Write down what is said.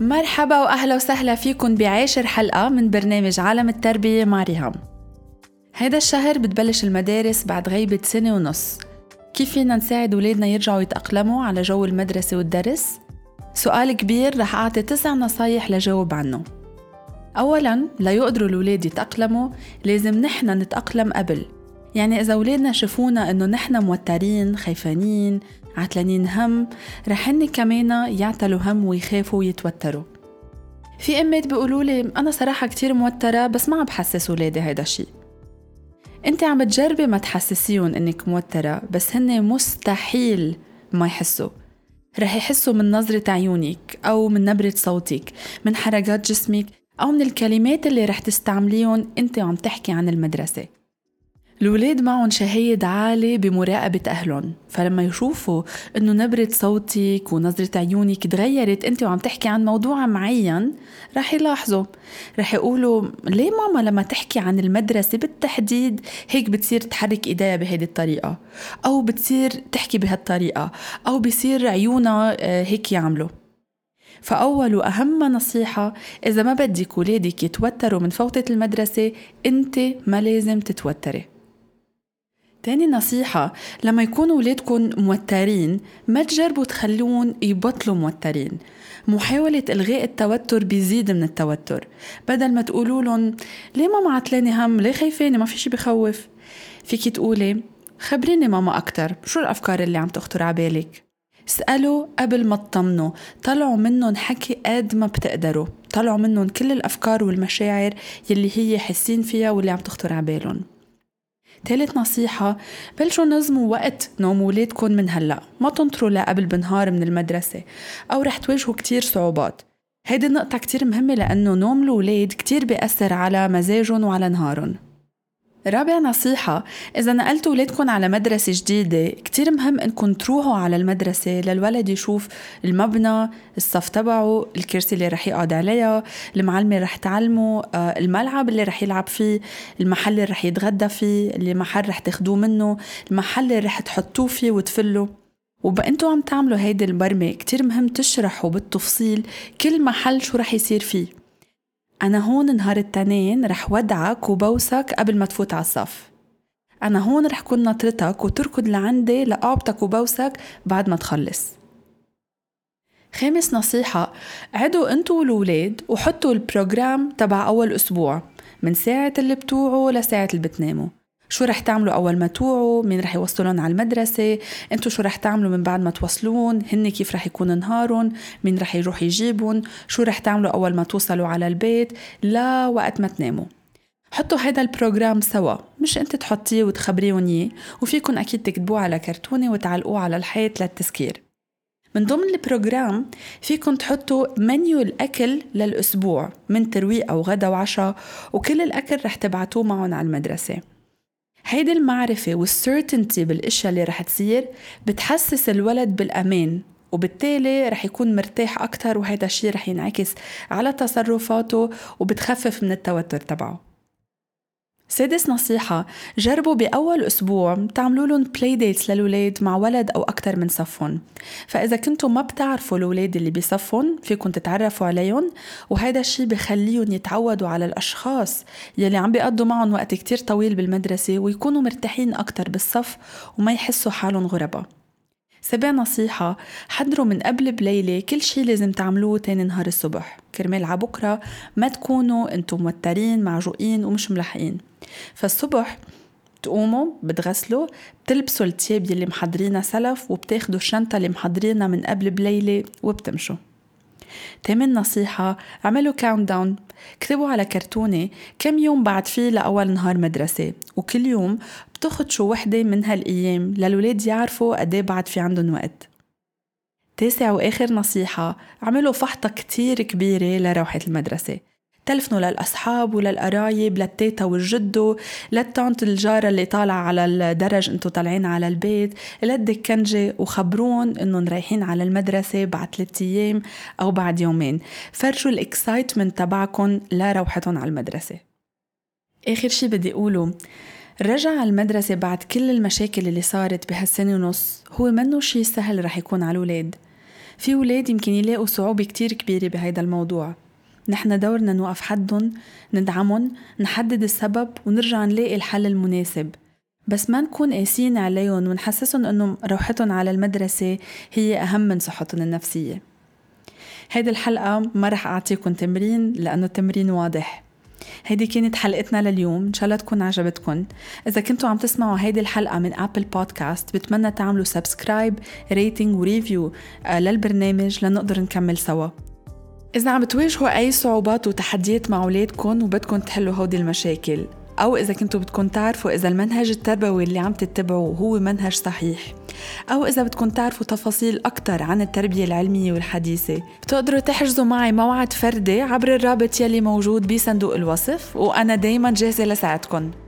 مرحبا وأهلا وسهلا فيكن بعاشر حلقة من برنامج عالم التربية مع ريهام. هيدا الشهر بتبلش المدارس بعد غيبة سنة ونص. كيف فينا نساعد ولادنا يرجعوا يتأقلموا على جو المدرسة والدرس؟ سؤال كبير، رح أعطي 9 نصايح لجاوب عنه. أولاً، ليقدروا الولاد يتأقلموا لازم نحن نتأقلم قبل، يعني إذا ولادنا شفونا إنه نحن موترين، خيفانين، عتلانين هم، رح هن كمان يعتلوا هم ويخافوا ويتوتروا. في أمات بيقولولي أنا صراحة كتير موترة بس ما بحسس ولادي هيدا الشيء. أنت عم تجربي ما تحسسيهم إنك موترة، بس هن مستحيل ما يحسوا. رح يحسوا من نظرة عيونك أو من نبرة صوتك، من حركات جسمك، أو من الكلمات اللي رح تستعمليهم أنت عم تحكي عن المدرسة. الولاد معهم شهيد عالي بمراقبة أهلهم، فلما يشوفوا أنه نبرة صوتك ونظرة عيونك تغيرت أنت وعم تحكي عن موضوع معين، رح يلاحظوا، رح يقولوا ليه ماما لما تحكي عن المدرسة بالتحديد هيك بتصير تحرك إيديها بهذه الطريقة، أو بتصير تحكي بهالطريقة، أو بيصير عيونها هيك يعملوا. فأول وأهم نصيحة، إذا ما بدك ولادك يتوتروا من فوتة المدرسة، أنت ما لازم تتوتري. تاني نصيحة، لما يكونوا ولادكم موترين ما تجربوا تخلون يبطلوا موترين. محاولة إلغاء التوتر بيزيد من التوتر. بدل ما تقولوا لهم ليه ماما عتلانة هم، ليه خايفانة، ما في شي بخوف، فيكي تقولي خبريني ماما أكتر، شو الأفكار اللي عم تخطر عبالك. اسألوا قبل ما تطمنوا، طلعوا منهم حكي قد ما بتقدروا، طلعوا منهم كل الأفكار والمشاعر يلي هي حاسين فيها واللي عم تخطر عبالهم. ثالث نصيحة، بلشوا نظموا وقت نوم ولادكم من هلأ، ما تنطروا لا قبل بنهار من المدرسة أو رح تواجهوا كتير صعوبات. هيدي النقطة كتير مهمة لأنه نوم الولاد كتير بيأثر على مزاجهم وعلى نهارهم. رابع نصيحة، إذا نقلتوا ولادكم على مدرسة جديدة كتير مهم إنكم تروحوا على المدرسة للولد يشوف المبنى، الصف تبعه، الكرسي اللي رح يقعد عليها، المعلمة اللي رح تعلمه، الملعب اللي رح يلعب فيه، المحل اللي رح يتغدى فيه، المحل رح تاخدوه منه، المحل اللي رح تحطوه فيه وتفله. وبأنتوا عم تعملوا هيدي البرمة كتير مهم تشرحوا بالتفصيل كل محل شو رح يصير فيه. أنا هون نهار التنين رح ودعك وبوسك قبل ما تفوت على الصف، أنا هون رح كون ناطرتك وتركض لعندي لأقعبتك وبوسك بعد ما تخلص. خامس نصيحة، عدوا أنتوا والولاد وحطوا البروجرام تبع أول أسبوع، من ساعة اللي بتوعوا لساعة اللي بتناموا، شو رح تعملوا أول ما توعوا، مين رح يوصلون على المدرسة، أنتوا شو رح تعملوا من بعد ما توصلون، هن كيف رح يكون نهارهم، مين رح يروح يجيبون، شو رح تعملوا أول ما توصلوا على البيت، لا وقت ما تناموا. حطوا هيدا البروجرام سوا، مش أنت تحطيه وتخبريهم إياه، وفيكن أكيد تكتبوه على كرتونة وتعلقوه على الحيط للتذكير. من ضمن البروجرام فيكن تحطوا منيو الأكل للأسبوع، من ترويق أو غدا وعشاء، وكل الأكل رح تبعتوه معهم على المدرسة. هيدي المعرفة والسيرتينتي بالأشياء اللي رح تصير بتحسس الولد بالأمان، وبالتالي رح يكون مرتاح أكتر، وهيدا الشيء رح ينعكس على تصرفاته وبتخفف من التوتر تبعه. سادس نصيحة، جربوا بأول أسبوع تعملوا لهم بلاي ديتس للولاد مع ولد أو أكتر من صفهم، فإذا كنتوا ما بتعرفوا الولاد اللي بصفهم فيكن تتعرفوا عليهم، وهذا الشيء بخليهم يتعودوا على الأشخاص يلي عم بيقضوا معهم وقت كتير طويل بالمدرسة، ويكونوا مرتاحين أكتر بالصف وما يحسوا حالهم غربة. سابع نصيحة، حضروا من قبل بليلة كل شيء لازم تعملوه تاني نهار الصبح، كرمال عبكرة ما تكونوا انتم موترين معجوقين ومش ملحقين. فالصبح تقوموا بتغسلوا، بتلبسوا التياب اللي محضرينها سلف، وبتاخدوا الشنطة اللي محضرينها من قبل بليلة، وبتمشوا. تامن نصيحة، عملوا كاونت داون، اكتبوا على كرتونة كم يوم بعد فيه لأول نهار مدرسة، وكل يوم بتاخدوا وحدة من هالأيام للولاد يعرفوا قديه بعد في عندهم وقت. تاسع وآخر نصيحة، عملوا فحطة كتير كبيرة لروحة المدرسة، تلفنوا للأصحاب وللقرايب، للتيتا والجدو، للتانت الجارة اللي طالعة على الدرج انتوا طالعين على البيت، للدكنجة، وخبرون انهم رايحين على المدرسة بعد 3 أيام أو بعد يومين. فرجوا الاكسايتمنت تبعكن لروحتهم على المدرسة. آخر شي بدي أقوله، رجع المدرسة بعد كل المشاكل اللي صارت بهالسنة ونص هو منه شي سهل رح يكون على الولاد، في ولاد يمكن يلاقوا صعوبة كتير كبيرة بهيدا الموضوع. نحن دورنا نوقف حدهم، ندعمهم، نحدد السبب ونرجع نلاقي الحل المناسب، بس ما نكون قاسيين عليهم ونحسسهم أنه روحتهم على المدرسة هي أهم من صحتهم النفسية. هيدي الحلقة ما رح أعطيكم تمرين لأنه التمرين واضح. هيدي كانت حلقتنا لليوم، إن شاء الله تكون عجبتكم. إذا كنتوا عم تسمعوا هيدي الحلقة من أبل بودكاست بتمنى تعملوا سبسكرايب، ريتنج وريفيو للبرنامج لنقدر نكمل سوا. إذا عم بتواجهوا أي صعوبات وتحديات مع أولادكم وبدكم تحلوا هودي المشاكل، أو إذا كنتوا بدكم تعرفوا إذا المنهج التربوي اللي عم تتبعوه هو منهج صحيح، أو إذا بدكم تعرفوا تفاصيل أكتر عن التربية العلمية والحديثة، بتقدروا تحجزوا معي موعد فردي عبر الرابط يلي موجود بصندوق الوصف، وأنا دايما جاهزة لساعدكم.